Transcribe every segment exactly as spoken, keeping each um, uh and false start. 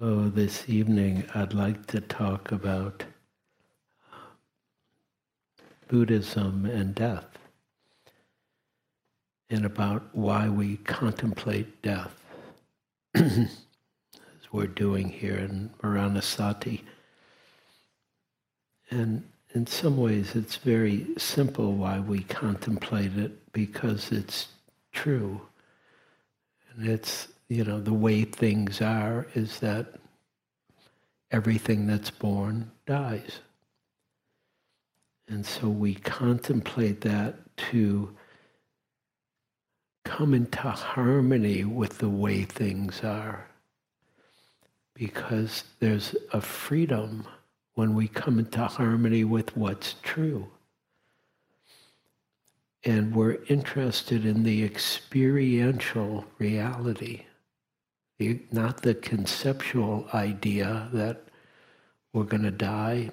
So this evening I'd like to talk about Buddhism and death, and about why we contemplate death, as we're doing here in Maranasati. And in some ways it's very simple why we contemplate it, because it's true. And it's, you know, the way things are is that everything that's born dies. And so we contemplate that to come into harmony with the way things are, because there's a freedom when we come into harmony with what's true. And we're interested in the experiential reality, not the conceptual idea that we're going to die.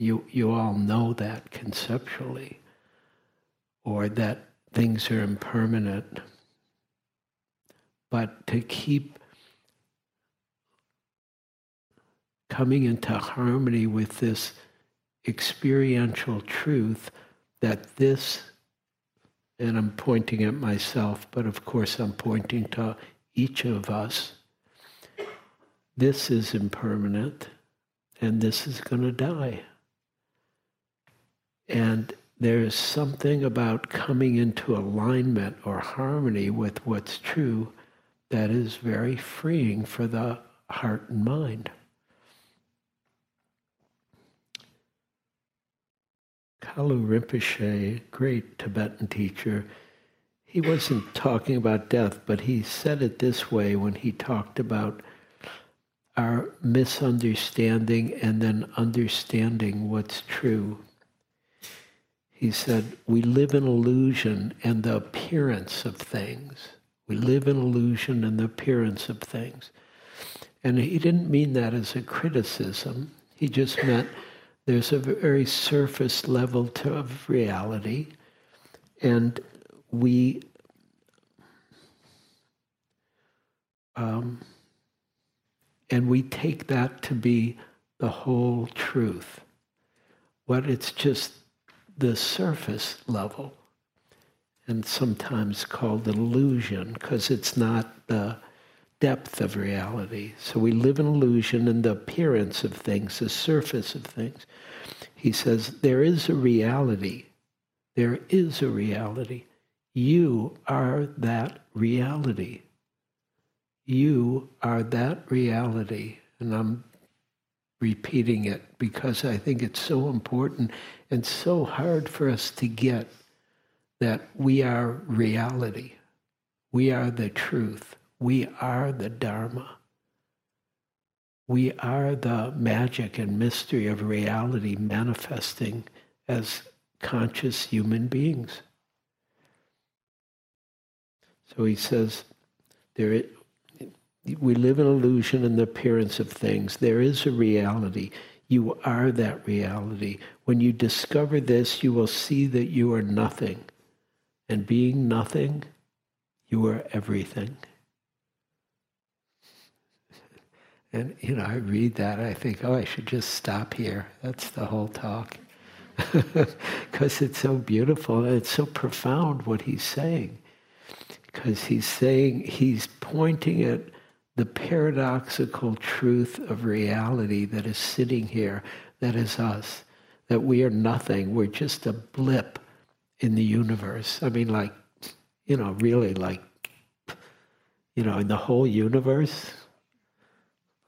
You, you all know that conceptually, or that things are impermanent. But to keep coming into harmony with this experiential truth that this, and I'm pointing at myself, but of course I'm pointing to each of us, this is impermanent, and this is going to die. And there is something about coming into alignment or harmony with what's true that is very freeing for the heart and mind. Kalu Rinpoche, great Tibetan teacher, he wasn't talking about death, but he said it this way when he talked about our misunderstanding and then understanding what's true. He said, we live in illusion and the appearance of things. We live in illusion and the appearance of things. And he didn't mean that as a criticism. He just meant there's a very surface level to, of reality. And we um, and we take that to be the whole truth. What it's just the surface level, and sometimes called an illusion, because it's not the depth of reality. So we live in illusion and the appearance of things, the surface of things. He says, there is a reality. There is a reality. You are that reality. You are that reality. And I'm repeating it because I think it's so important and so hard for us to get that we are reality. We are the truth. We are the Dharma. We are the magic and mystery of reality manifesting as conscious human beings. So he says, there is, we live in illusion and the appearance of things. There is a reality. You are that reality. When you discover this, you will see that you are nothing. And being nothing, you are everything. And, you know, I read that, I think, oh, I should just stop here. That's the whole talk. Because it's so beautiful. And it's so profound what he's saying. Because he's saying, he's pointing at the paradoxical truth of reality that is sitting here, that is us, that we are nothing. We're just a blip in the universe. I mean, like, you know, really like, you know, in the whole universe.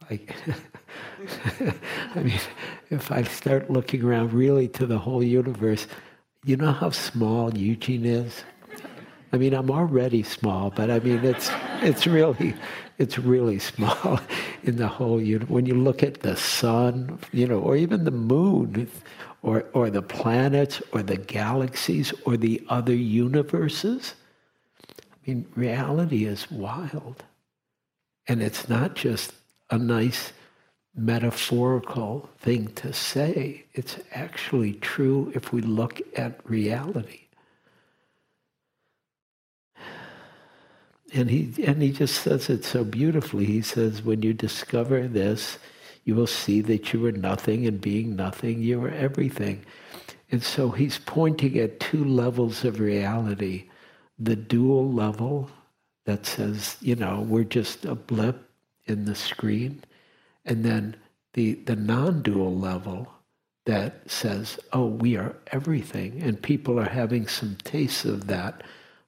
Like, I mean, if I start looking around really to the whole universe, you know how small Eugene is? I mean, I'm already small, but I mean, it's it's really it's really small in the whole universe. When you look at the sun, you know, or even the moon, or or the planets, or the galaxies, or the other universes, I mean, reality is wild, and it's not just a nice metaphorical thing to say. It's actually true if we look at reality. And he, and he just says it so beautifully. He says, when you discover this, you will see that you are nothing, and being nothing, you are everything. And so he's pointing at two levels of reality. The dual level that says, you know, we're just a blip in the screen. And then the, the non-dual level that says, oh, we are everything. And people are having some taste of that.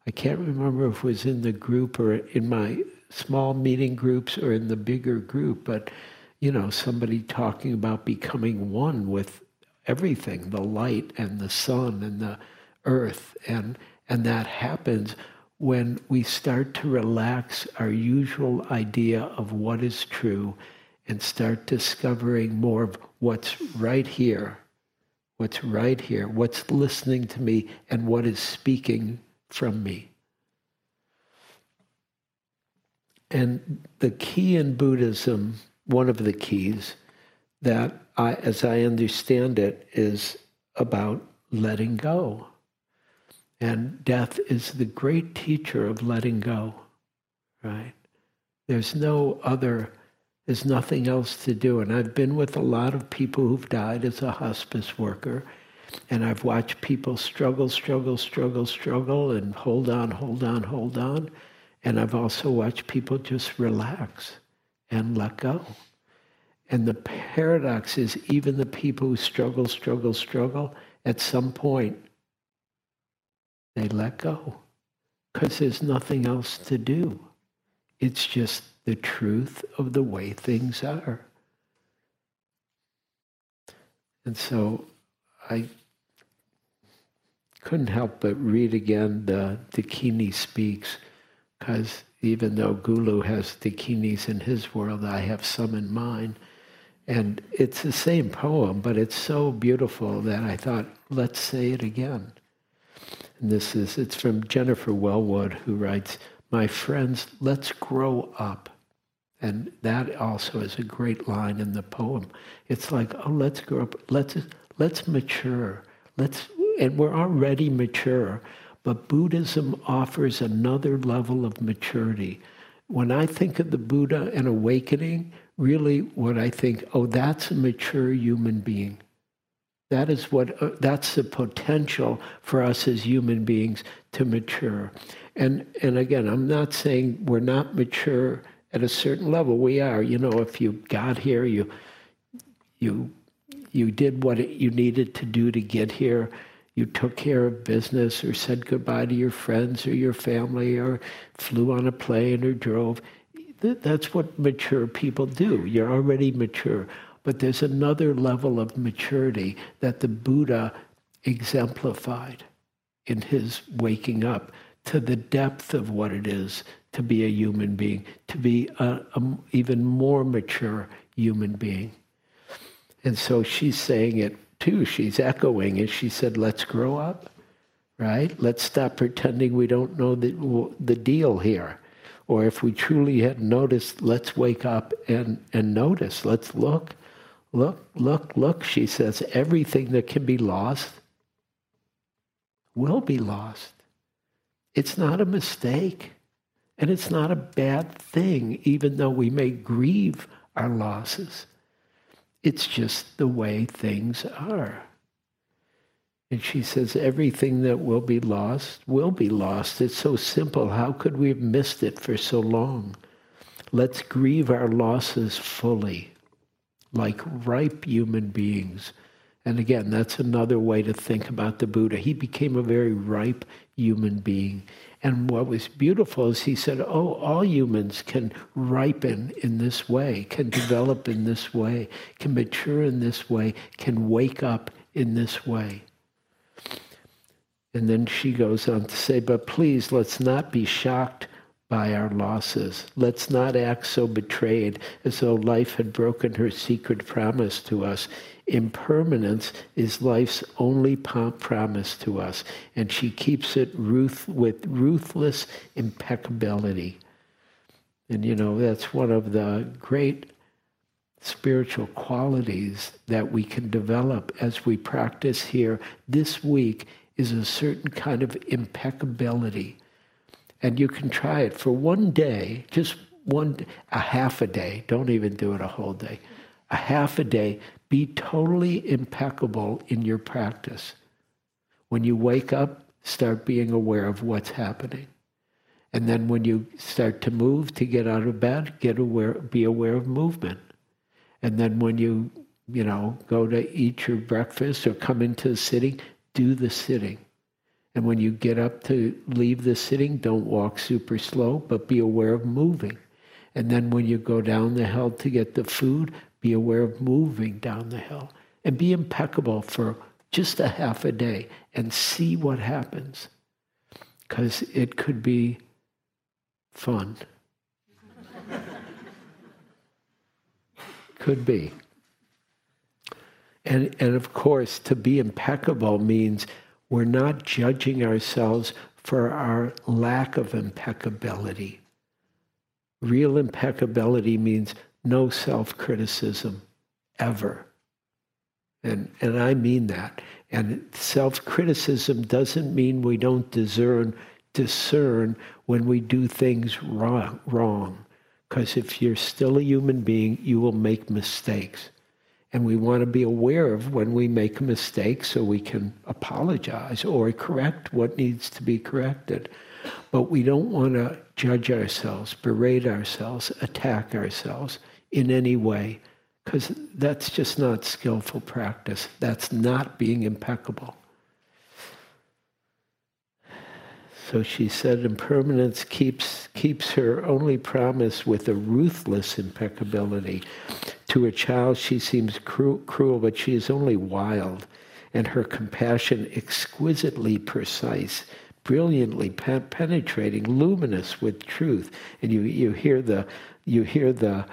I can't remember if it was in the group or in my small meeting groups or in the bigger group, but, you know, somebody talking about becoming one with everything, the light and the sun and the earth. And, and that happens when we start to relax our usual idea of what is true and start discovering more of what's right here, what's right here, what's listening to me, and what is speaking from me. And the key in Buddhism, one of the keys that I, as I understand it, is about letting go. And death is the great teacher of letting go, right? There's no other, there's nothing else to do. And I've been with a lot of people who've died as a hospice worker, and I've watched people struggle, struggle, struggle, struggle, and hold on, hold on, hold on. And I've also watched people just relax and let go. And the paradox is even the people who struggle, struggle, struggle, at some point, they let go. Because there's nothing else to do. It's just the truth of the way things are. And so I couldn't help but read again the Dakini Speaks, because even though Gulu has Dakinis in his world, I have some in mine. And it's the same poem, but it's so beautiful that I thought, let's say it again. And this is, it's from Jennifer Wellwood, who writes, "My friends, let's grow up." And that also is a great line in the poem. It's like, oh, let's grow up, let's let's mature. Let's, and we're already mature, but Buddhism offers another level of maturity. When I think of the Buddha and awakening, really what I think, oh, that's a mature human being. That is what, uh, that's the potential for us as human beings to mature. And, and again, I'm not saying we're not mature at a certain level. We are. You know, if you got here, you, you, you did what you needed to do to get here. You took care of business or said goodbye to your friends or your family or flew on a plane or drove. That's what mature people do. You're already mature. But there's another level of maturity that the Buddha exemplified in his waking up to the depth of what it is to be a human being, to be an even more mature human being. And so she's saying it too. She's echoing it. She said, let's grow up, right? Let's stop pretending we don't know the, the deal here. Or if we truly had noticed, let's wake up and, and notice. Let's look, look, look, look. She says, everything that can be lost will be lost. It's not a mistake. And it's not a bad thing, even though we may grieve our losses. It's just the way things are. And she says, everything that will be lost will be lost. It's so simple. How could we have missed it for so long? Let's grieve our losses fully, like ripe human beings. And again, that's another way to think about the Buddha. He became a very ripe human being. And what was beautiful is he said, oh, all humans can ripen in this way, can develop in this way, can mature in this way, can wake up in this way. And then she goes on to say, but please, let's not be shocked by our losses. Let's not act so betrayed as though life had broken her secret promise to us. Impermanence is life's only promise to us, and she keeps it ruth with ruthless impeccability. And you know, that's one of the great spiritual qualities that we can develop as we practice here this week is a certain kind of impeccability. And you can try it for one day, just one, a half a day. Don't even do it a whole day. A half a day. Be totally impeccable in your practice. When you wake up, start being aware of what's happening. And then when you start to move, to get out of bed, get aware, be aware of movement. And then when you, you know, go to eat your breakfast or come into the sitting, do the sitting. And when you get up to leave the sitting, don't walk super slow, but be aware of moving. And then when you go down the hill to get the food, be aware of moving down the hill. And be impeccable for just a half a day and see what happens. Because it could be fun. Could be. And, and of course, to be impeccable means we're not judging ourselves for our lack of impeccability. Real impeccability means no self-criticism, ever. And, and I mean that. And self-criticism doesn't mean we don't discern, discern when we do things wrong. wrong. Because if you're still a human being, you will make mistakes. And we want to be aware of when we make a mistake so we can apologize or correct what needs to be corrected. But we don't want to judge ourselves, berate ourselves, attack ourselves in any way, because that's just not skillful practice. That's not being impeccable. So she said, impermanence keeps, keeps her only promise with a ruthless impeccability. To a child, she seems cru- cruel, but she is only wild, and her compassion exquisitely precise, brilliantly pen- penetrating, luminous with truth. And you, you hear the, you hear the,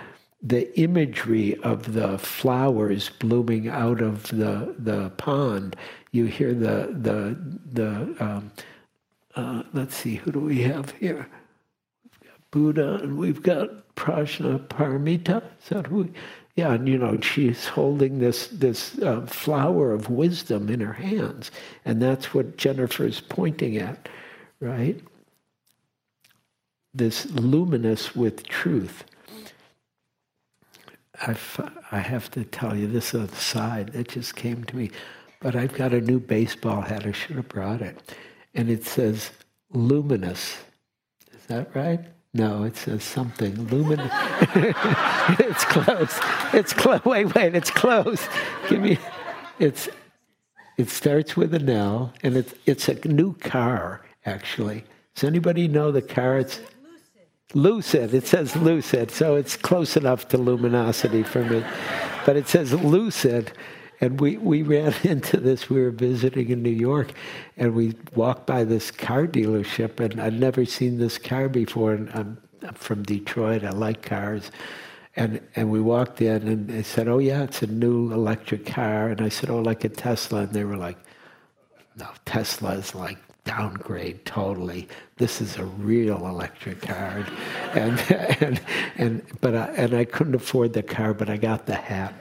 the imagery of the flowers blooming out of the the pond. You hear the the the. Um, uh, let's see, who do we have here? We've got Buddha, and we've got Prajna Paramita. Is that who? We, yeah, and you know she's holding this this uh, flower of wisdom in her hands, and that's what Jennifer's pointing at, right? This luminous with truth. I've, I have to tell you this on the side that just came to me, but I've got a new baseball hat. I should have brought it. And it says luminous. Is that right? No, it says something. Luminous. It's close. It's close. Wait, wait. It's close. Give me. It's. It starts with an L, and it's it's a new car actually. Does anybody know the car? It's. Lucid, it says Lucid, so it's close enough to luminosity for me. But it says Lucid, and we, we ran into this, we were visiting in New York, and we walked by this car dealership, and I'd never seen this car before, and I'm, I'm from Detroit, I like cars. And and we walked in, and they said, oh yeah, it's a new electric car, and I said, oh, like a Tesla, and they were like, no, Tesla is like, downgrade totally. This is a real electric car, and and and but I, and I couldn't afford the car, but I got the hat,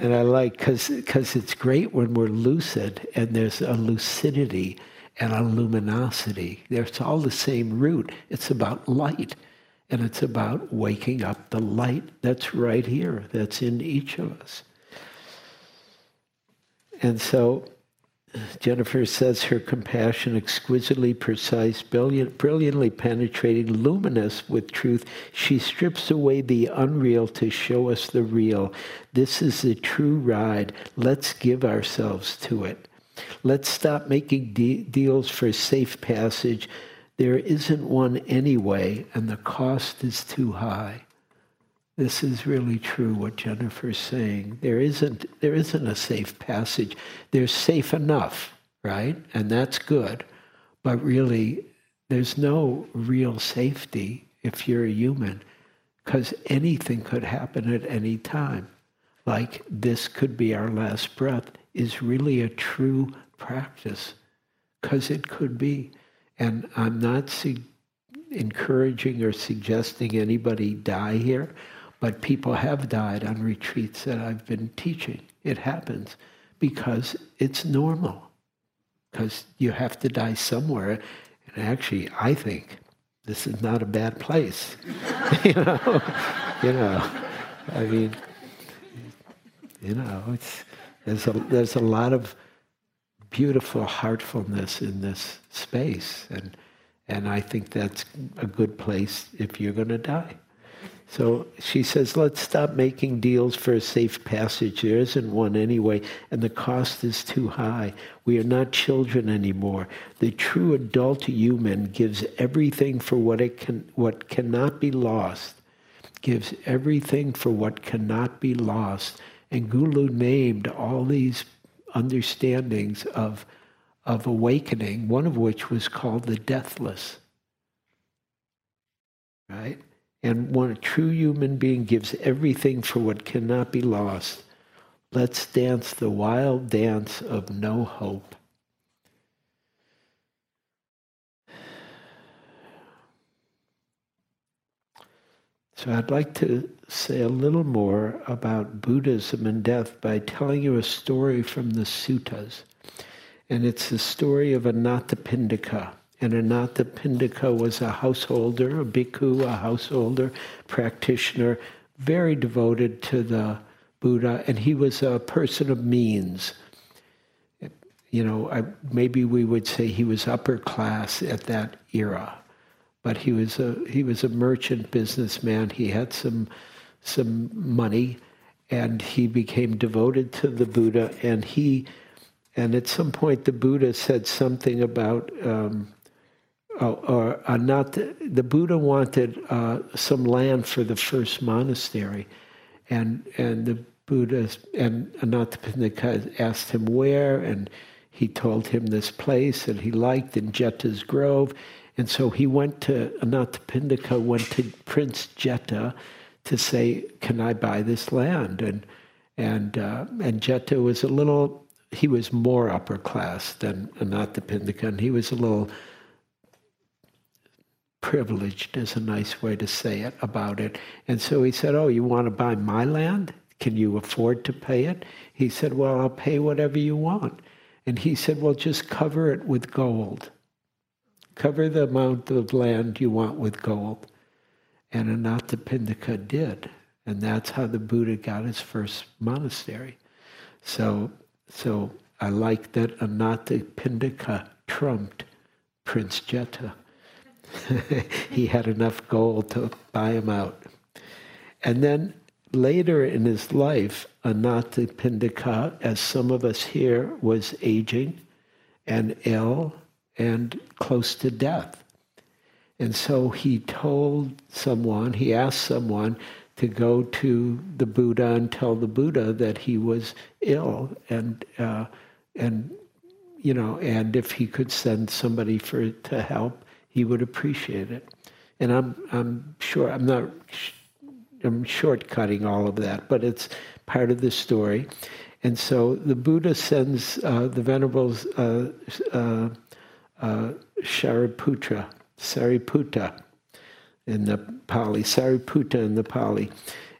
and I like because because it's great when we're lucid and there's a lucidity and a luminosity. It's all the same root. It's about light, and it's about waking up the light that's right here, that's in each of us. And so Jennifer says her compassion, exquisitely precise, brilliant, brilliantly penetrating, luminous with truth. She strips away the unreal to show us the real. This is the true ride. Let's give ourselves to it. Let's stop making de- deals for safe passage. There isn't one anyway, and the cost is too high. This is really true, what Jennifer's saying. There isn't there isn't a safe passage. There's safe enough, right? And that's good. But really, there's no real safety if you're a human, because anything could happen at any time. Like, this could be our last breath is really a true practice, because it could be. And I'm not su- encouraging or suggesting anybody die here. But people have died on retreats that I've been teaching. It happens because it's normal. because you have to die somewhere. And actually, I think this is not a bad place. you know, you know, I mean, you know, it's there's a there's a lot of beautiful heartfulness in this space, and and I think that's a good place if you're going to die. So she says, let's stop making deals for a safe passage. There isn't one anyway, and the cost is too high. We are not children anymore. The true adult human gives everything for what it can, what cannot be lost, gives everything for what cannot be lost. And Gulu named all these understandings of, of awakening, one of which was called the deathless, right? And when a true human being gives everything for what cannot be lost, let's dance the wild dance of no hope. So I'd like to say a little more about Buddhism and death by telling you a story from the suttas. And it's the story of Anathapindika. And Anathapindika was a householder, a bhikkhu, a householder, practitioner, very devoted to the Buddha. And he was a person of means. You know, I, maybe we would say he was upper class at that era. But he was a, he was a merchant businessman. He had some, some money, and he became devoted to the Buddha. And, he, and at some point, the Buddha said something about... Um, Oh, or uh, not the, the Buddha wanted uh, some land for the first monastery, and and the Buddha and Anathapindika asked him where, and he told him this place that he liked in Jetta's Grove, and so he went to Anathapindika went to Prince Jetta to say, "Can I buy this land?" and and uh, and Jetta was a little he was more upper class than Anathapindika, and he was a little privileged is a nice way to say it about it. And so he said, oh, you want to buy my land? Can you afford to pay it? He said, well, I'll pay whatever you want. And he said, well, just cover it with gold. Cover the amount of land you want with gold. And Anathapindika did. And that's how the Buddha got his first monastery. So, so I like that Anathapindika trumped Prince Jetta. He had enough gold to buy him out. And then later in his life, Anathapindika, as some of us here, was aging and ill and close to death. And so he told someone, he asked someone to go to the Buddha and tell the Buddha that he was ill and, uh, and you know, and if he could send somebody for to help, he would appreciate it. And I'm, I'm sure, I'm not, I'm shortcutting all of that, but it's part of the story. And so the Buddha sends uh, the Venerable uh, uh, uh, Sariputta, Sariputta in the Pali, Sariputta in the Pali.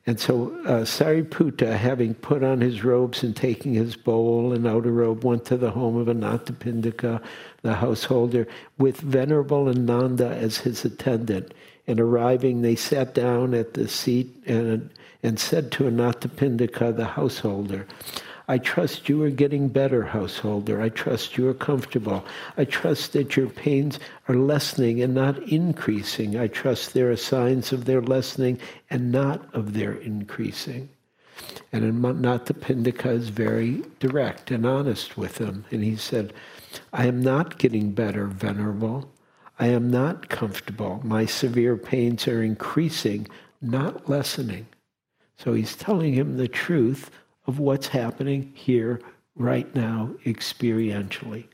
And so uh, Sariputta, having put on his robes and taking his bowl and outer robe, went to the home of Anathapindika, the householder, with Venerable Ananda as his attendant. And arriving, they sat down at the seat and, and said to Anathapindika, the householder, I trust you are getting better, householder. I trust you are comfortable. I trust that your pains are lessening and not increasing. I trust there are signs of their lessening and not of their increasing. And Anathapindika is very direct and honest with him. And he said, I am not getting better, Venerable. I am not comfortable. My severe pains are increasing, not lessening. So he's telling him the truth of what's happening here, right now, experientially.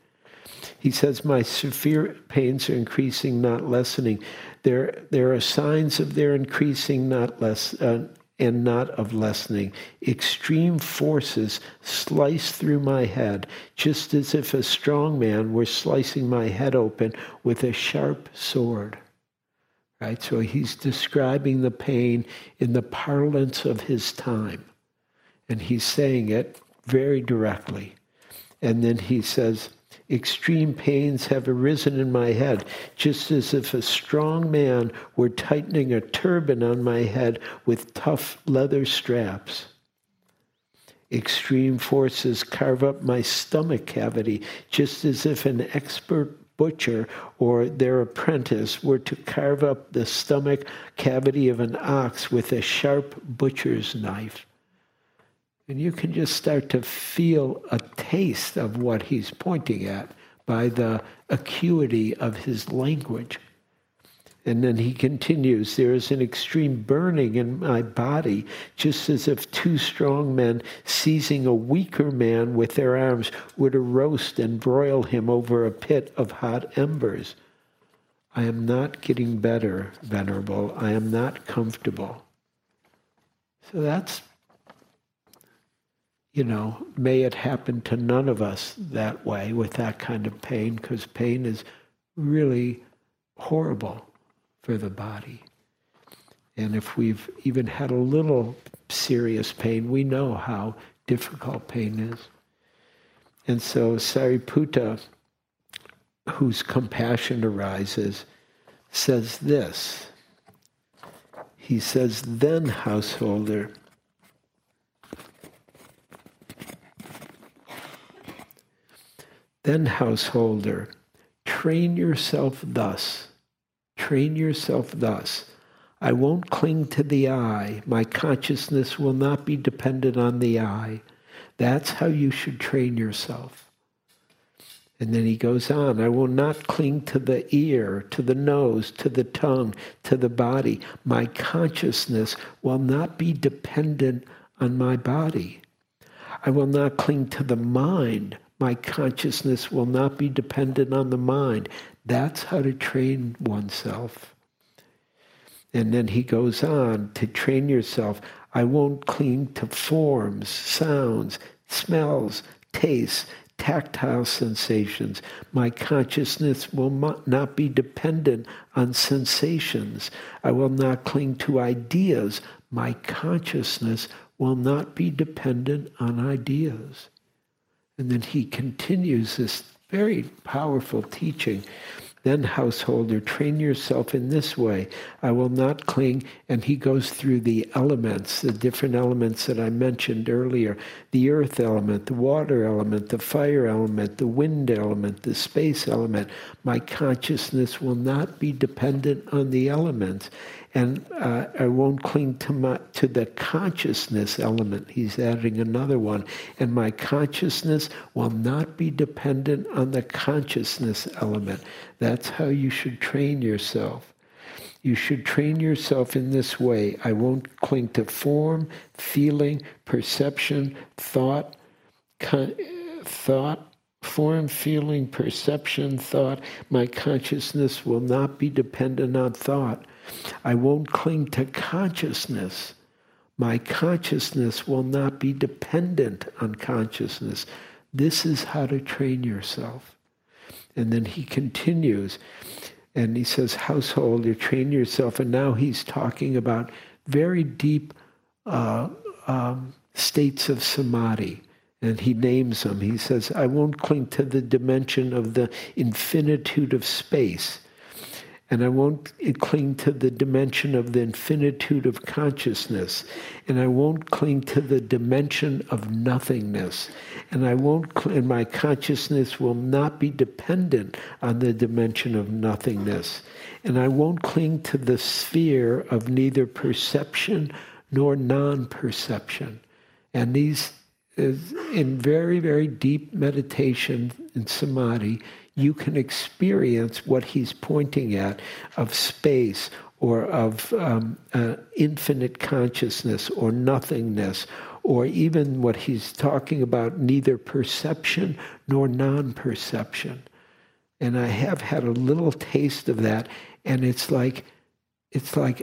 He says, my severe pains are increasing, not lessening. There, there are signs of their increasing, not less, uh, and not of lessening. Extreme forces slice through my head, just as if a strong man were slicing my head open with a sharp sword. Right? So he's describing the pain in the parlance of his time. And he's saying it very directly. And then he says, Extreme pains have arisen in my head, just as if a strong man were tightening a turban on my head with tough leather straps. Extreme forces carve up my stomach cavity, just as if an expert butcher or their apprentice were to carve up the stomach cavity of an ox with a sharp butcher's knife. And you can just start to feel a taste of what he's pointing at by the acuity of his language. And then he continues, there is an extreme burning in my body, just as if two strong men seizing a weaker man with their arms were to roast and broil him over a pit of hot embers. I am not getting better, Venerable. I am not comfortable. So that's, you know, may it happen to none of us that way with that kind of pain, because pain is really horrible for the body. And if we've even had a little serious pain, we know how difficult pain is. And so Sariputta, whose compassion arises, says this. He says, then, householder, then, householder, train yourself thus. Train yourself thus. I won't cling to the I. My consciousness will not be dependent on the I. That's how you should train yourself. And then he goes on. I will not cling to the ear, to the nose, to the tongue, to the body. My consciousness will not be dependent on my body. I will not cling to the mind. My consciousness will not be dependent on the mind. That's how to train oneself. And then he goes on to train yourself. I won't cling to forms, sounds, smells, tastes, tactile sensations. My consciousness will not be dependent on sensations. I will not cling to ideas. My consciousness will not be dependent on ideas. And then he continues this very powerful teaching. Then, householder, train yourself in this way. I will not cling. And he goes through the elements, the different elements that I mentioned earlier. The earth element, the water element, the fire element, the wind element, the space element. My consciousness will not be dependent on the elements. And uh, I won't cling to my, to the consciousness element. He's adding another one. And my consciousness will not be dependent on the consciousness element. That's how you should train yourself. You should train yourself in this way. I won't cling to form, feeling, perception, thought, con- thought. Form, feeling, perception, thought. My consciousness will not be dependent on thought. I won't cling to consciousness. My consciousness will not be dependent on consciousness. This is how to train yourself. And then he continues, and he says, householder, train yourself. And now he's talking about very deep uh, um, states of samadhi. And he names them. He says, I won't cling to the dimension of the infinitude of space. And I won't cling to the dimension of the infinitude of consciousness. And I won't cling to the dimension of nothingness. And I won't, cl- and my consciousness will not be dependent on the dimension of nothingness. And I won't cling to the sphere of neither perception nor non-perception. And these, in very, very deep meditation and samadhi, you can experience what he's pointing at of space or of um, uh, infinite consciousness or nothingness, or even what he's talking about, neither perception nor non-perception. And I have had a little taste of that, and it's like, it's like,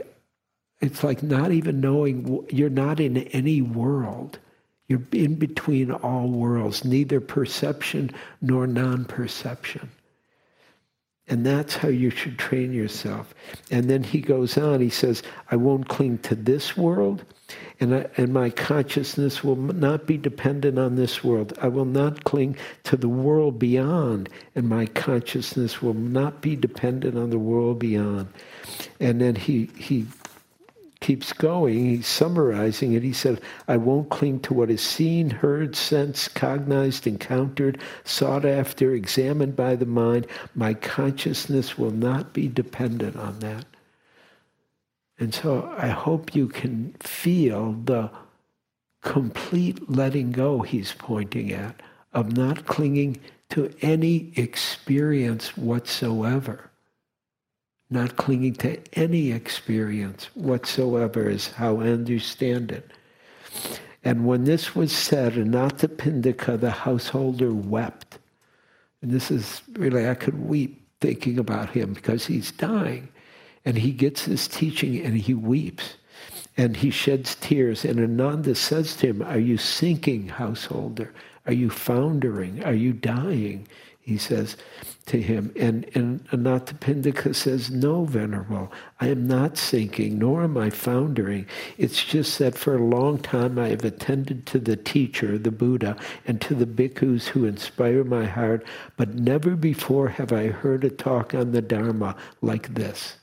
it's like not even knowing, you're not in any world. You're in between all worlds, neither perception nor non-perception. And that's how you should train yourself. And then he goes on, he says, I won't cling to this world, and, I, and my consciousness will not be dependent on this world. I will not cling to the world beyond, and my consciousness will not be dependent on the world beyond. And then he, he keeps going, he's summarizing it. He said, I won't cling to what is seen, heard, sensed, cognized, encountered, sought after, examined by the mind. My consciousness will not be dependent on that. And so I hope you can feel the complete letting go he's pointing at, of not clinging to any experience whatsoever. Not clinging to any experience whatsoever is how I understand it. And when this was said, Anathapindika, the householder, wept. And this is really, I could weep thinking about him because he's dying. And he gets this teaching and he weeps. And he sheds tears. And Ananda says to him, are you sinking, householder? Are you foundering? Are you dying? He says to him. And, and Anathapindika says, no, Venerable, I am not sinking, nor am I foundering. It's just that for a long time I have attended to the teacher, the Buddha, and to the bhikkhus who inspire my heart, but never before have I heard a talk on the Dharma like this.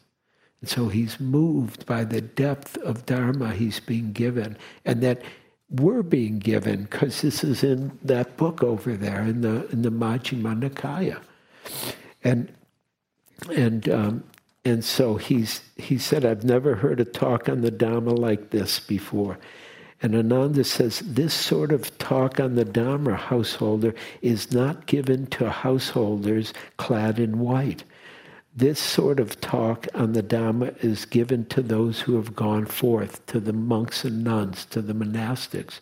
And so he's moved by the depth of Dharma he's being given, and that we're being given, because this is in that book over there, in the in the Majjhima Nikaya. And and um, and so he's he said, I've never heard a talk on the Dhamma like this before. And Ananda says, this sort of talk on the Dhamma, householder, is not given to householders clad in white. This sort of talk on the Dhamma is given to those who have gone forth, to the monks and nuns, to the monastics.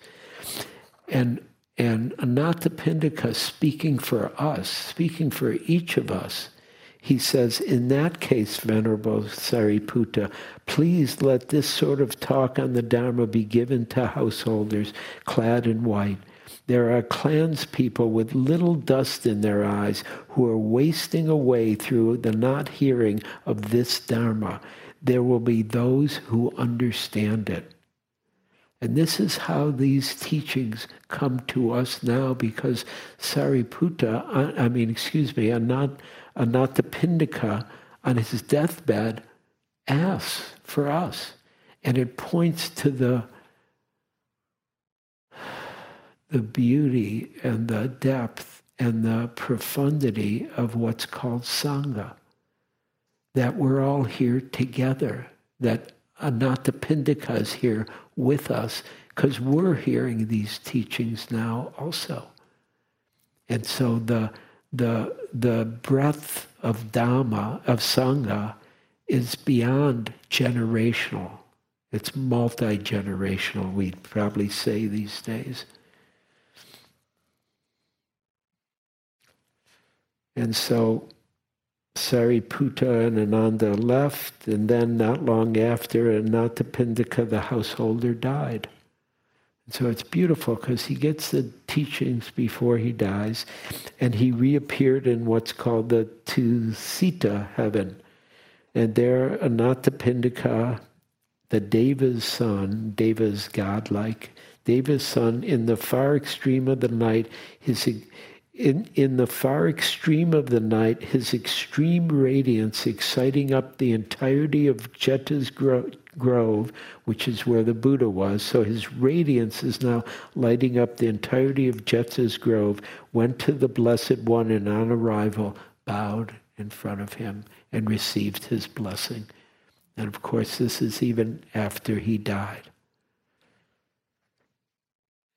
And, and Anathapindika, speaking for us, speaking for each of us, he says, in that case, Venerable Sariputta, please let this sort of talk on the Dhamma be given to householders clad in white. There are clanspeople with little dust in their eyes who are wasting away through the not hearing of this Dharma. There will be those who understand it. And this is how these teachings come to us now, because Sariputta, I, I mean, excuse me, Anath, Anathapindika on his deathbed asks for us. And it points to the the beauty and the depth and the profundity of what's called Sangha. That we're all here together. That Anathapindika is here with us because we're hearing these teachings now also. And so the, the, the breadth of Dhamma, of Sangha, is beyond generational. It's multi-generational, we'd probably say these days. And so Sariputta and Ananda left, and then not long after, Anathapindika, the householder, died. And so it's beautiful because he gets the teachings before he dies, and he reappeared in what's called the Tusita heaven. And there Anathapindika, the Deva's son, Deva's godlike, Deva's son, in the far extreme of the night, his In, in the far extreme of the night, his extreme radiance exciting up the entirety of Jetta's Gro- Grove, which is where the Buddha was. So his radiance is now lighting up the entirety of Jetta's Grove, went to the Blessed One and on arrival bowed in front of him and received his blessing. And of course, this is even after he died.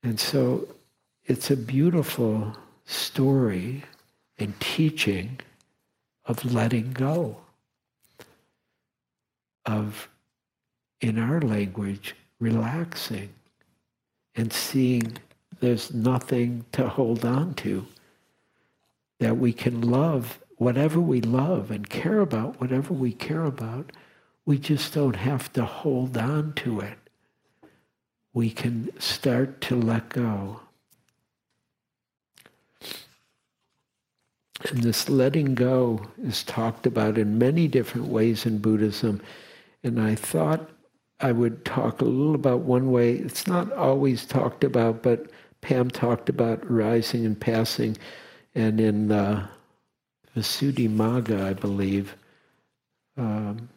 And so it's a beautiful story and teaching of letting go, of, in our language, relaxing and seeing there's nothing to hold on to, that we can love whatever we love and care about whatever we care about. We just don't have to hold on to it. We can start to let go. And this letting go is talked about in many different ways in Buddhism. And I thought I would talk a little about one way. It's not always talked about, but Pam talked about rising and passing. And in the Visuddhimagga, I believe, um,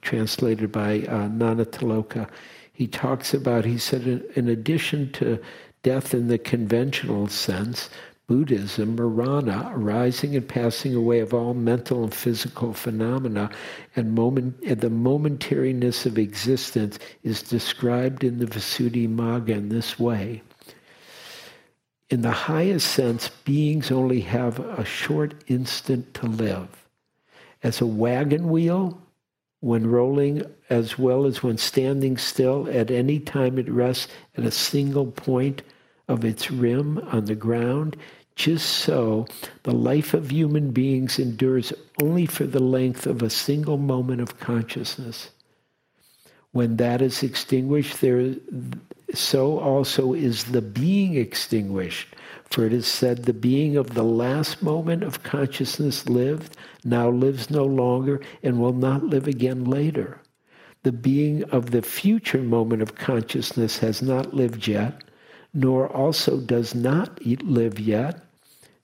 translated by uh, Nyanatiloka, he talks about, he said, in, in addition to death in the conventional sense, Buddhism, Marana, rising and passing away of all mental and physical phenomena, and, moment, and the momentariness of existence is described in the Visuddhimagga in this way. In the highest sense, beings only have a short instant to live. As a wagon wheel, when rolling as well as when standing still, at any time it rests at a single point of its rim on the ground, just so the life of human beings endures only for the length of a single moment of consciousness. When that is extinguished, there, so also is the being extinguished. For it is said, the being of the last moment of consciousness lived, now lives no longer, and will not live again later. The being of the future moment of consciousness has not lived yet, nor also does not live yet,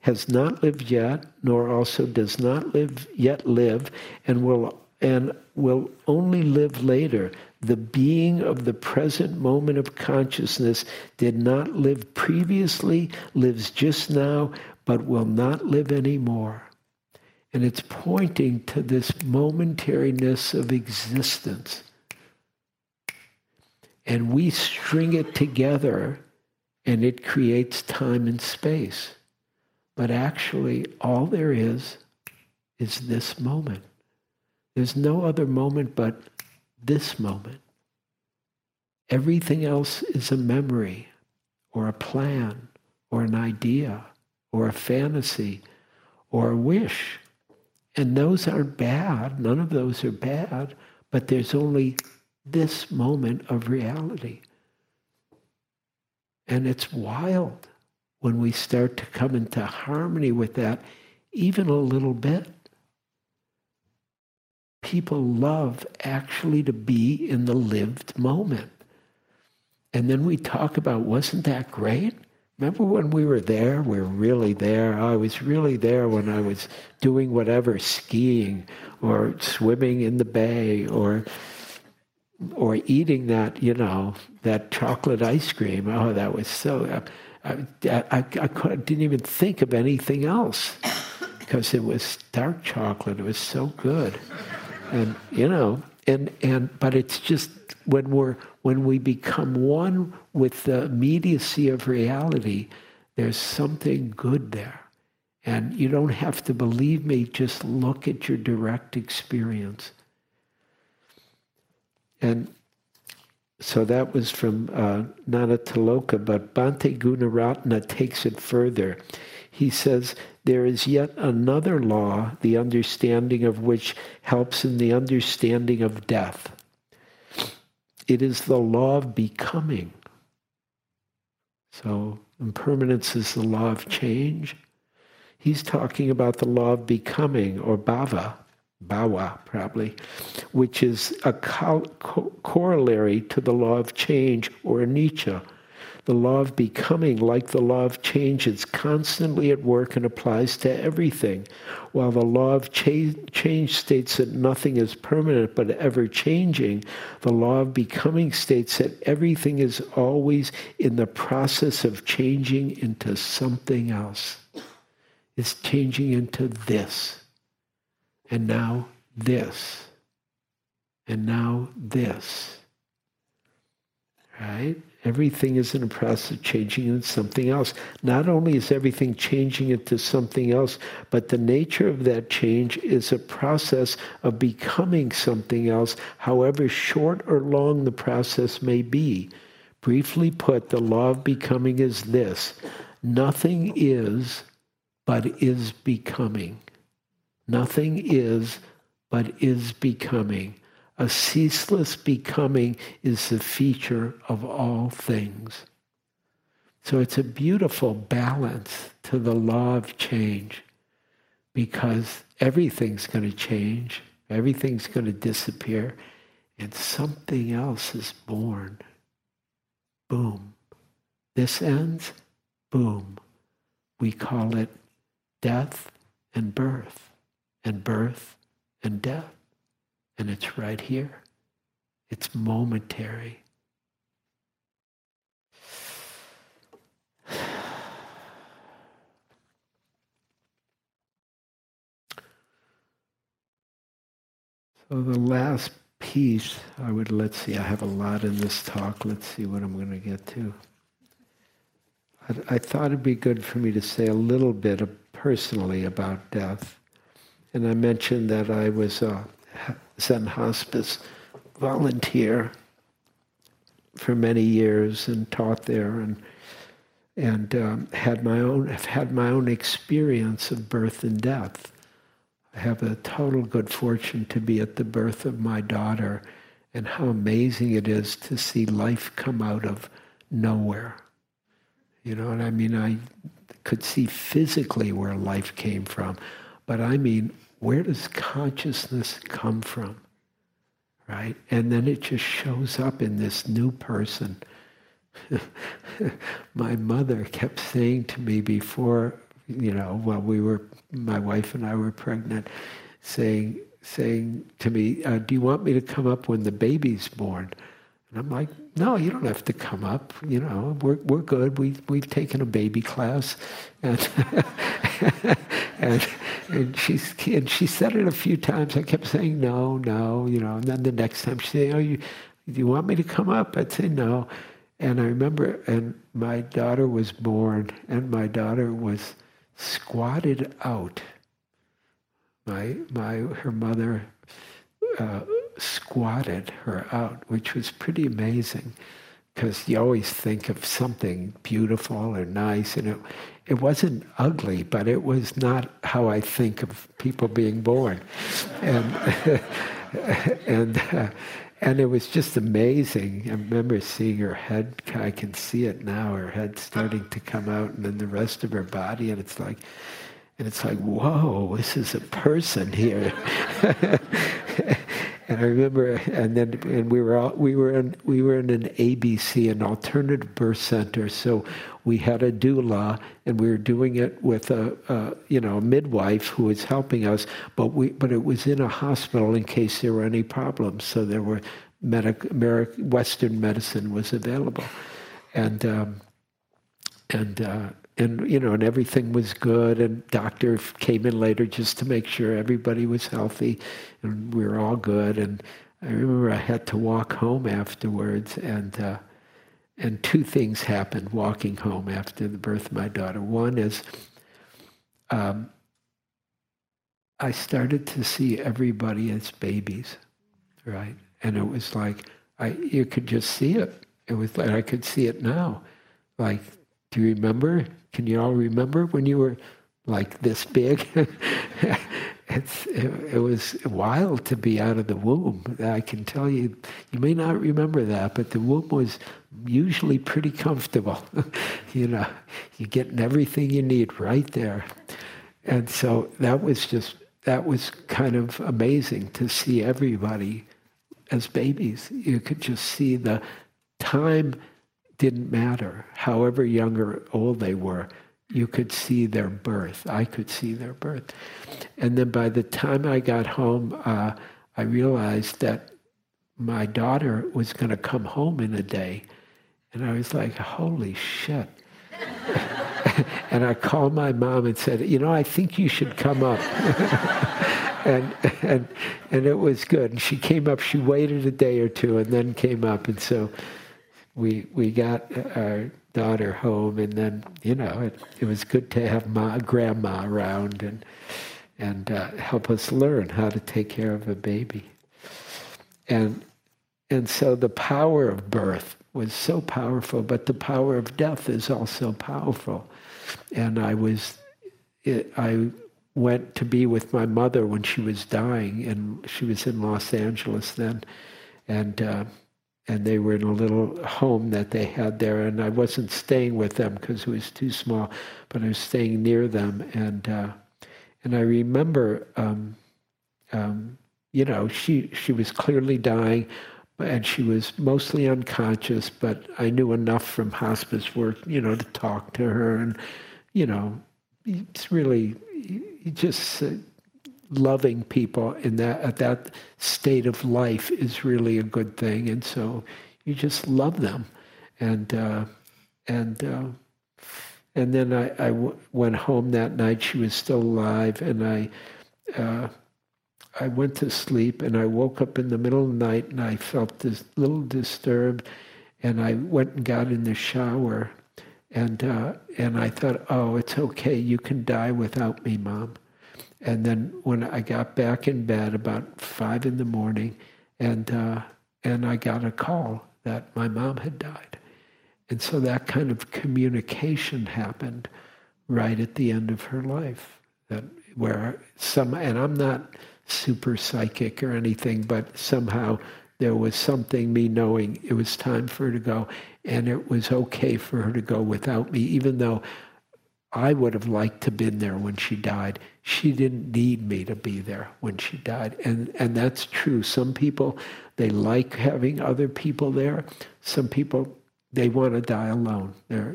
has not lived yet, nor also does not live yet live, and will and will only live later. The being of the present moment of consciousness did not live previously, lives just now, but will not live anymore. And it's pointing to this momentariness of existence. And we string it together, and it creates time and space. But actually, all there is, is this moment. There's no other moment but this moment. Everything else is a memory, or a plan, or an idea, or a fantasy, or a wish. And those aren't bad. None of those are bad. But there's only this moment of reality. And it's wild when we start to come into harmony with that, even a little bit. People love actually to be in the lived moment. And then we talk about, wasn't that great? Remember when we were there? We were really there. I was really there when I was doing whatever, skiing or swimming in the bay or... or eating that, you know, that chocolate ice cream. Oh, that was so... I, I, I, I didn't even think of anything else because it was dark chocolate. It was so good. And, you know, and, and but it's just when we're when we become one with the immediacy of reality, there's something good there. And you don't have to believe me. Just look at your direct experience. And so that was from uh, Nyanatiloka, but Bhante Gunaratna takes it further. He says, there is yet another law, the understanding of which helps in the understanding of death. It is the law of becoming. So impermanence is the law of change. He's talking about the law of becoming, or bhava. Bhava, probably, which is a co- co- corollary to the law of change, or anicca. The law of becoming, like the law of change, is constantly at work and applies to everything, while the law of cha- change states that nothing is permanent but ever-changing. The law of becoming states that everything is always in the process of changing into something else. It's changing into this. And now this, and now this, right? Everything is in the process of changing into something else. Not only is everything changing into something else, but the nature of that change is a process of becoming something else, however short or long the process may be. Briefly put, the law of becoming is this: nothing is, but is becoming. Nothing is, but is becoming. A ceaseless becoming is the feature of all things. So it's a beautiful balance to the law of change, because everything's going to change, everything's going to disappear, and something else is born. Boom. This ends, boom. We call it death and birth, and birth and death. And it's right here. It's momentary. So the last piece, I would, let's see, I have a lot in this talk. Let's see what I'm going to get to. I, I thought it'd be good for me to say a little bit of personally about death. And I mentioned that I was a Zen hospice volunteer for many years and taught there, and and um, had my own have had my own experience of birth and death. I have the total good fortune to be at the birth of my daughter, and how amazing it is to see life come out of nowhere. You know what I mean? I could see physically where life came from, but I mean, where does consciousness come from, right? And then it just shows up in this new person. My mother kept saying to me before, you know, while we were, my wife and I were pregnant, saying saying to me, uh, do you want me to come up when the baby's born? And I'm like, no, you don't have to come up. You know, we're we're good. We we've taken a baby class, and and and she and she said it a few times. I kept saying no, no, you know. And then the next time she said, oh, you, do you want me to come up? I'd say no. And I remember, and my daughter was born, and my daughter was squatted out. My my her mother. Uh, squatted her out, which was pretty amazing, because you always think of something beautiful or nice, and it it wasn't ugly, but it was not how I think of people being born, and and uh, and it was just amazing. I remember seeing her head. I can see it now. Her head starting to come out, and then the rest of her body, and it's like. And it's like, whoa, this is a person here. And I remember, and then, and we were all, we were in we were in an A B C, an alternative birth center. So we had a doula, and we were doing it with a, a you know a midwife who was helping us. But we but it was in a hospital in case there were any problems. So there were medic, medic Western medicine was available, and um, and. Uh, And, you know, and everything was good, and doctor came in later just to make sure everybody was healthy, and we were all good. And I remember I had to walk home afterwards, and uh, and two things happened walking home after the birth of my daughter. One is um, I started to see everybody as babies, right? And it was like, I you could just see it. It was like, I could see it now. Like, do you remember? Can you all remember when you were like this big? it's it, it was wild to be out of the womb. I can tell you, you may not remember that, but the womb was usually pretty comfortable. You know, you're getting everything you need right there. And so that was just, that was kind of amazing to see everybody as babies. You could just see the time didn't matter, however young or old they were, you could see their birth. I could see their birth. And then by the time I got home, uh, I realized that my daughter was going to come home in a day. And I was like, holy shit. And I called my mom and said, you know, I think you should come up. And and and it was good. And she came up, she waited a day or two and then came up. And so We we got our daughter home, and then you know it, it was good to have ma grandma around and and uh, help us learn how to take care of a baby. And and so the power of birth was so powerful, but the power of death is also powerful. And I was it, I went to be with my mother when she was dying, and she was in Los Angeles then, and. Uh, and they were in a little home that they had there, and I wasn't staying with them because it was too small, but I was staying near them, and uh, and I remember, um, um, you know, she she was clearly dying, and she was mostly unconscious, but I knew enough from hospice work, you know, to talk to her, and, you know, it's really just uh, loving people in that at that state of life is really a good thing, and so you just love them, and uh, and uh, and then I, I w- went home that night. She was still alive, and I. Uh, I went to sleep, and I woke up in the middle of the night, and I felt this little disturbed, and I went and got in the shower, and uh, and I thought, oh, it's okay, you can die without me, Mom. And then when I got back in bed about five in the morning, and uh, and I got a call that my mom had died, and so that kind of communication happened right at the end of her life, that where some and I'm not. super psychic or anything, but somehow there was something, me knowing it was time for her to go, and it was okay for her to go without me, even though I would have liked to have been there when she died. She didn't need me to be there when she died, and and that's true. Some people, they like having other people there. Some people, they want to die alone there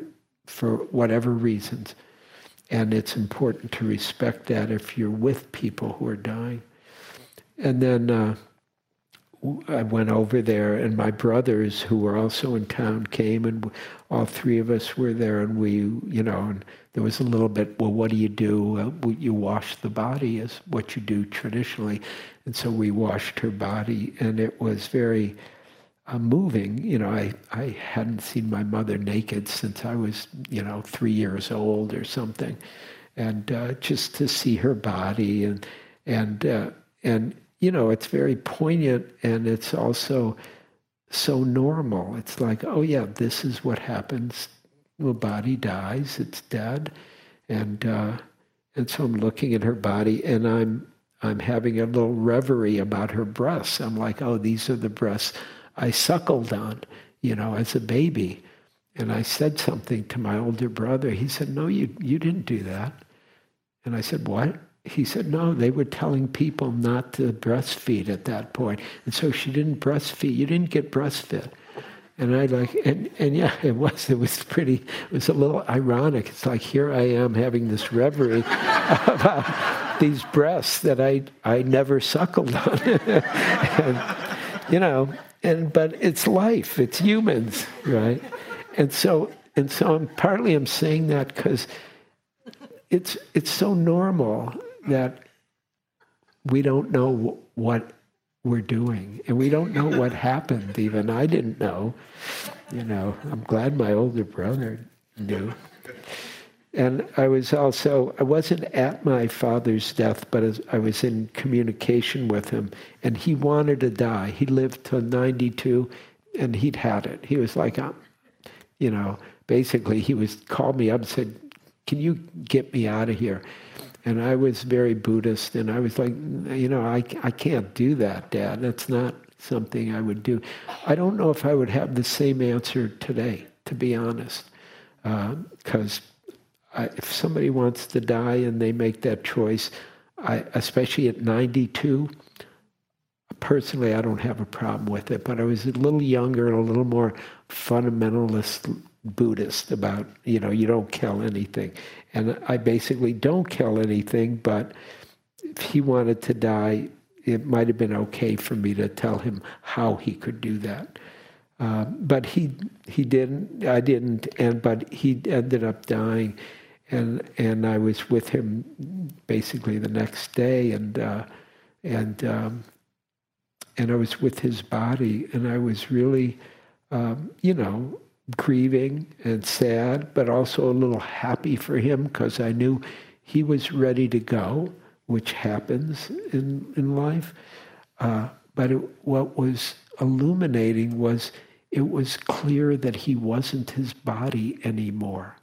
for whatever reasons, and it's important to respect that if you're with people who are dying. And then uh, I went over there, and my brothers, who were also in town, came, and all three of us were there. And we, you know, and there was a little bit, well, what do you do? Uh, you wash the body is what you do traditionally. And so we washed her body, and it was very uh, moving. You know, I, I hadn't seen my mother naked since I was, you know, three years old or something. And uh, just to see her body, and, and, uh, and, you know, it's very poignant, and it's also so normal. It's like, oh, yeah, this is what happens. The body dies, it's dead. And uh, and so I'm looking at her body, and I'm I'm having a little reverie about her breasts. I'm like, oh, these are the breasts I suckled on, you know, as a baby. And I said something to my older brother. He said, no, you you didn't do that. And I said, what? He said, no, they were telling people not to breastfeed at that point. And so she didn't breastfeed. You didn't get breastfed. And I like, and, and yeah, it was, it was pretty, it was a little ironic. It's like, here I am having this reverie about these breasts that I, I never suckled on. And, you know, and, but it's life, it's humans, right? And so, and so I'm partly I'm saying that because it's, it's so normal that we don't know w- what we're doing, and we don't know what happened even. I didn't know, you know. I'm glad my older brother knew. And I was also, I wasn't at my father's death, but as I was in communication with him, and he wanted to die. He lived till ninety-two, and he'd had it. He was like, I'm, you know, basically he was called me up and said, can you get me out of here? And I was very Buddhist, and I was like, you know, I, I can't do that, Dad. That's not something I would do. I don't know if I would have the same answer today, to be honest, because uh, if somebody wants to die and they make that choice, I, especially at ninety-two, personally, I don't have a problem with it. But I was a little younger and a little more fundamentalist Buddhist about, you know, you don't kill anything. And I basically don't kill anything, but if he wanted to die, it might have been okay for me to tell him how he could do that. Uh, but he he didn't, I didn't, and but he ended up dying. And and I was with him basically the next day, and uh, and um, and I was with his body, and I was really, um, you know, grieving and sad, but also a little happy for him, because I knew he was ready to go, which happens in, in life. Uh, but it, what was illuminating was it was clear that he wasn't his body anymore.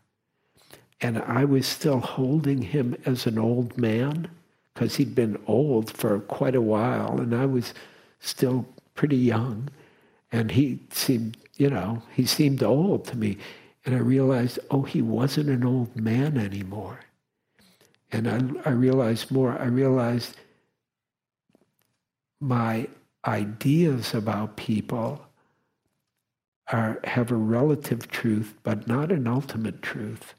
And I was still holding him as an old man, because he'd been old for quite a while, and I was still pretty young. And he seemed, you know, he seemed old to me. And I realized, oh, he wasn't an old man anymore. And I, I realized more, I realized my ideas about people are, have a relative truth, but not an ultimate truth,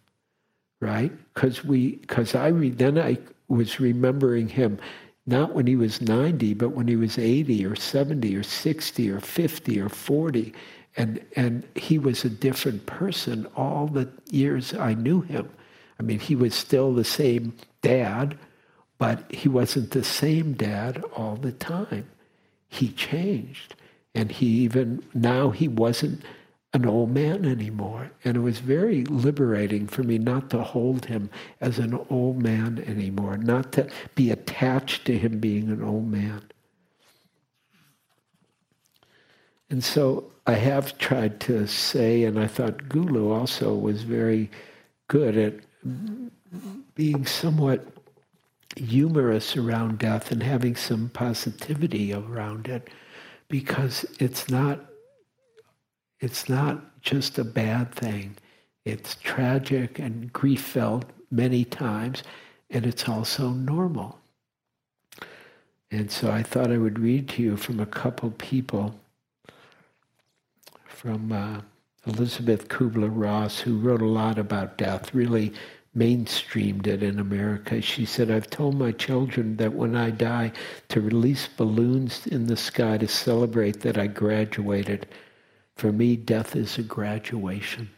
right? Because we, because I re, then I was remembering him, not when he was ninety, but when he was eighty or seventy or sixty or fifty or forty. And and he was a different person all the years I knew him. I mean, he was still the same dad, but he wasn't the same dad all the time. He changed. And he even, now he wasn't an old man anymore. And it was very liberating for me not to hold him as an old man anymore, not to be attached to him being an old man. And so I have tried to say, and I thought Gulu also was very good at being somewhat humorous around death and having some positivity around it, because it's not, it's not just a bad thing. It's tragic and grief-felt many times, and it's also normal. And so I thought I would read to you from a couple people, from uh, Elizabeth Kubler-Ross, who wrote a lot about death, really mainstreamed it in America. She said, I've told my children that when I die, to release balloons in the sky to celebrate that I graduated. For me, death is a graduation.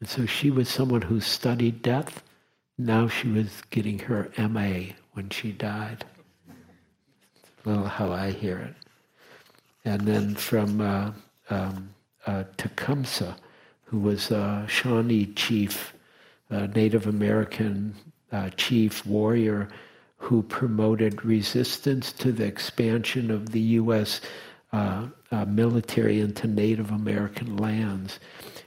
And so she was someone who studied death. Now she was getting her M A when she died. Well, how I hear it. And then from... Uh, Um, uh, Tecumseh, who was a Shawnee chief, a Native American uh, chief warrior who promoted resistance to the expansion of the U S uh, uh, military into Native American lands.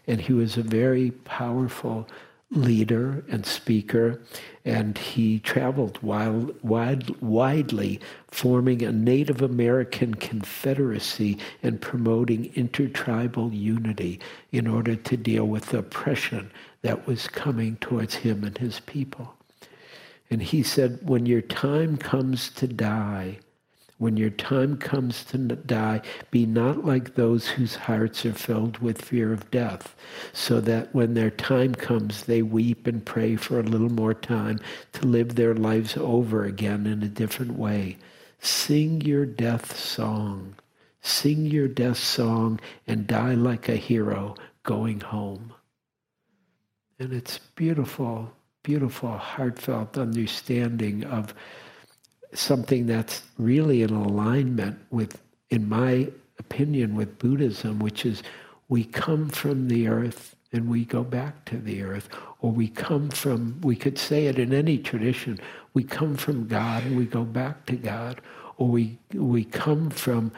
And he was a very powerful leader and speaker, and he traveled wild, wide, widely, forming a Native American confederacy and promoting intertribal unity in order to deal with the oppression that was coming towards him and his people. And he said, when your time comes to die, when your time comes to die, be not like those whose hearts are filled with fear of death, so that when their time comes, they weep and pray for a little more time to live their lives over again in a different way. Sing your death song. Sing your death song and die like a hero going home. And it's beautiful, beautiful, heartfelt understanding of something that's really in alignment with, in my opinion, with Buddhism, which is we come from the earth and we go back to the earth. Or we come from, we could say it in any tradition, we come from God and we go back to God. Or we, we come from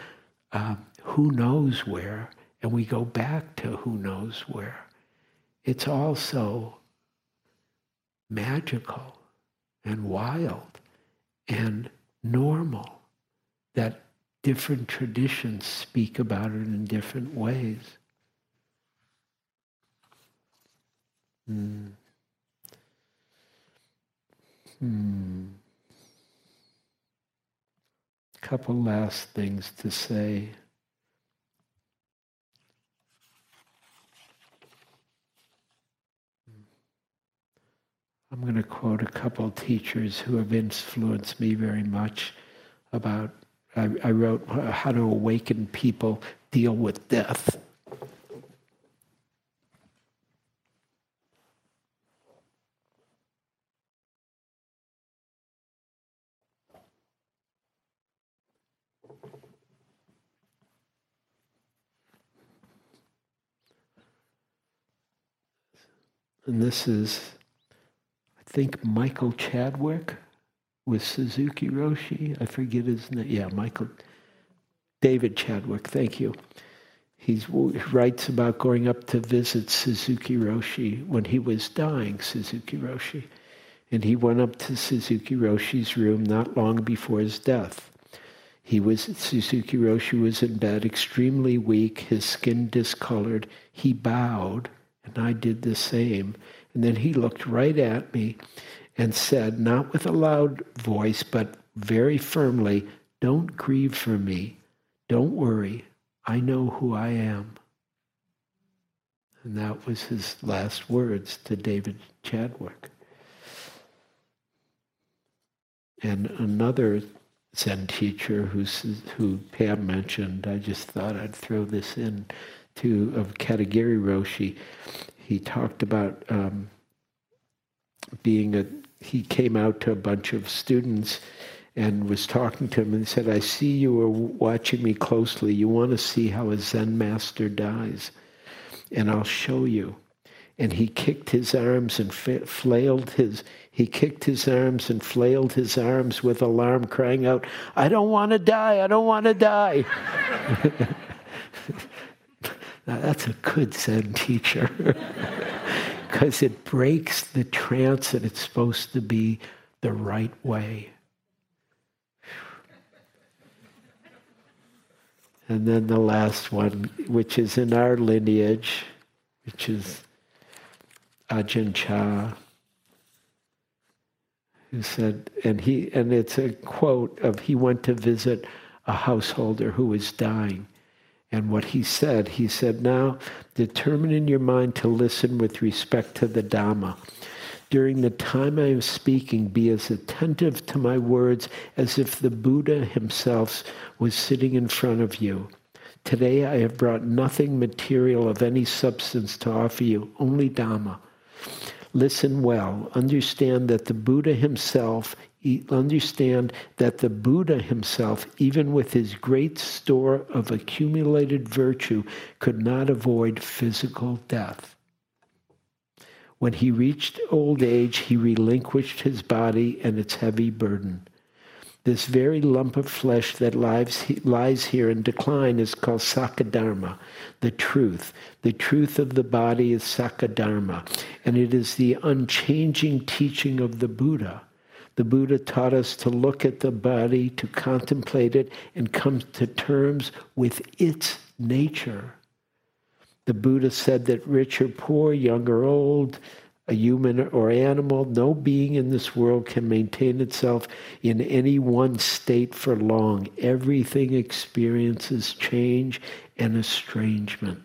uh, who knows where and we go back to who knows where. It's also magical and wild and normal that different traditions speak about it in different ways. Mm. Mm. Couple last things to say. I'm going to quote a couple teachers who have influenced me very much about, I, I wrote, How to Awaken People Deal with Death. And this is, I think Michael Chadwick with Suzuki Roshi. I forget his name. Yeah, Michael, David Chadwick. Thank you. He's, he writes about going up to visit Suzuki Roshi when he was dying, Suzuki Roshi. And he went up to Suzuki Roshi's room not long before his death. He was, Suzuki Roshi was in bed, extremely weak, his skin discolored. He bowed, and I did the same. And then he looked right at me and said, not with a loud voice, but very firmly, "Don't grieve for me. Don't worry. I know who I am." And that was his last words to David Chadwick. And another Zen teacher who, who Pam mentioned, I just thought I'd throw this in, too, of Katagiri Roshi. He talked about um, being a, he came out to a bunch of students and was talking to him and said, "I see you are watching me closely. You want to see how a Zen master dies, and I'll show you." And he kicked his arms and flailed his, he kicked his arms and flailed his arms with alarm, crying out, "I don't want to die, I don't want to die." Now that's a good Zen teacher, because it breaks the trance that it's supposed to be the right way. And then the last one, which is in our lineage, which is Ajahn Chah, who said, and he, and it's a quote of, he went to visit a householder who was dying. And what he said, he said, "Now determine in your mind to listen with respect to the Dhamma. During the time I am speaking, be as attentive to my words as if the Buddha himself was sitting in front of you. Today I have brought nothing material of any substance to offer you, only Dhamma. Listen well. Understand that the Buddha himself, understand that the Buddha himself, even with his great store of accumulated virtue, could not avoid physical death. When he reached old age, he relinquished his body and its heavy burden. This very lump of flesh that lies, lies here in decline is called Sakadharma, the truth. The truth of the body is Sakadharma, and it is the unchanging teaching of the Buddha. The Buddha taught us to look at the body, to contemplate it, and come to terms with its nature. The Buddha said that rich or poor, young or old, a human or animal, no being in this world can maintain itself in any one state for long. Everything experiences change and estrangement.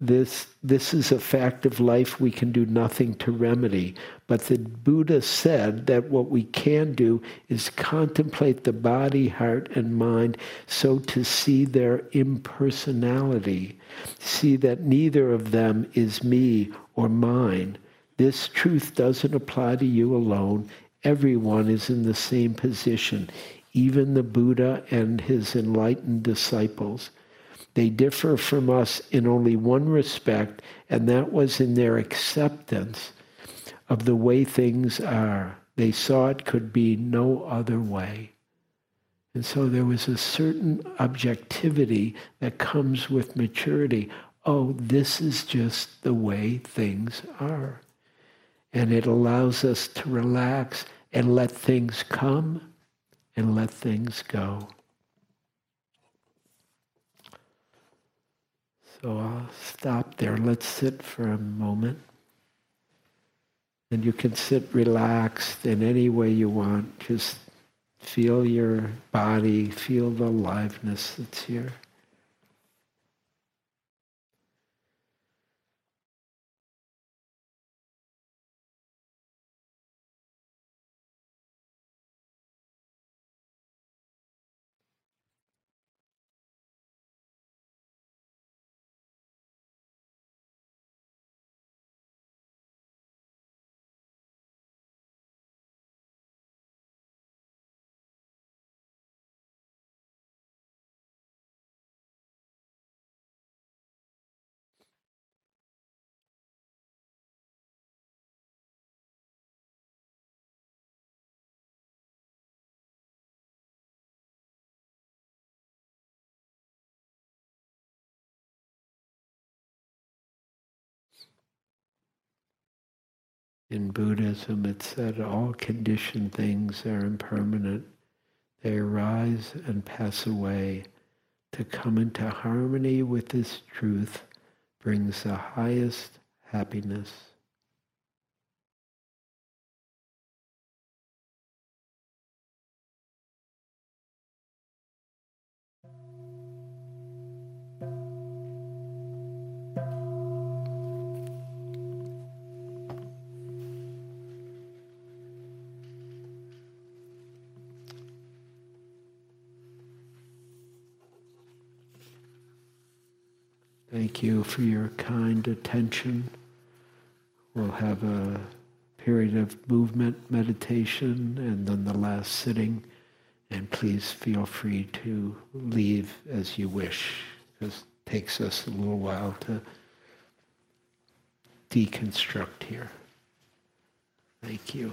This, this is a fact of life we can do nothing to remedy. But the Buddha said that what we can do is contemplate the body, heart, and mind, so to see their impersonality, see that neither of them is me or mine. This truth doesn't apply to you alone. Everyone is in the same position, even the Buddha and his enlightened disciples. They differ from us in only one respect, and that was in their acceptance of the way things are. They saw it could be no other way." And so there was a certain objectivity that comes with maturity. Oh, this is just the way things are. And it allows us to relax and let things come and let things go. So I'll stop there. Let's sit for a moment. And you can sit relaxed in any way you want. Just feel your body, feel the aliveness that's here. In Buddhism, it said all conditioned things are impermanent. they arise and pass away. To come into harmony with this truth brings the highest happiness. Thank you for your kind attention. We'll have a period of movement meditation and then the last sitting. And please feel free to leave as you wish, because it takes us a little while to deconstruct here. Thank you.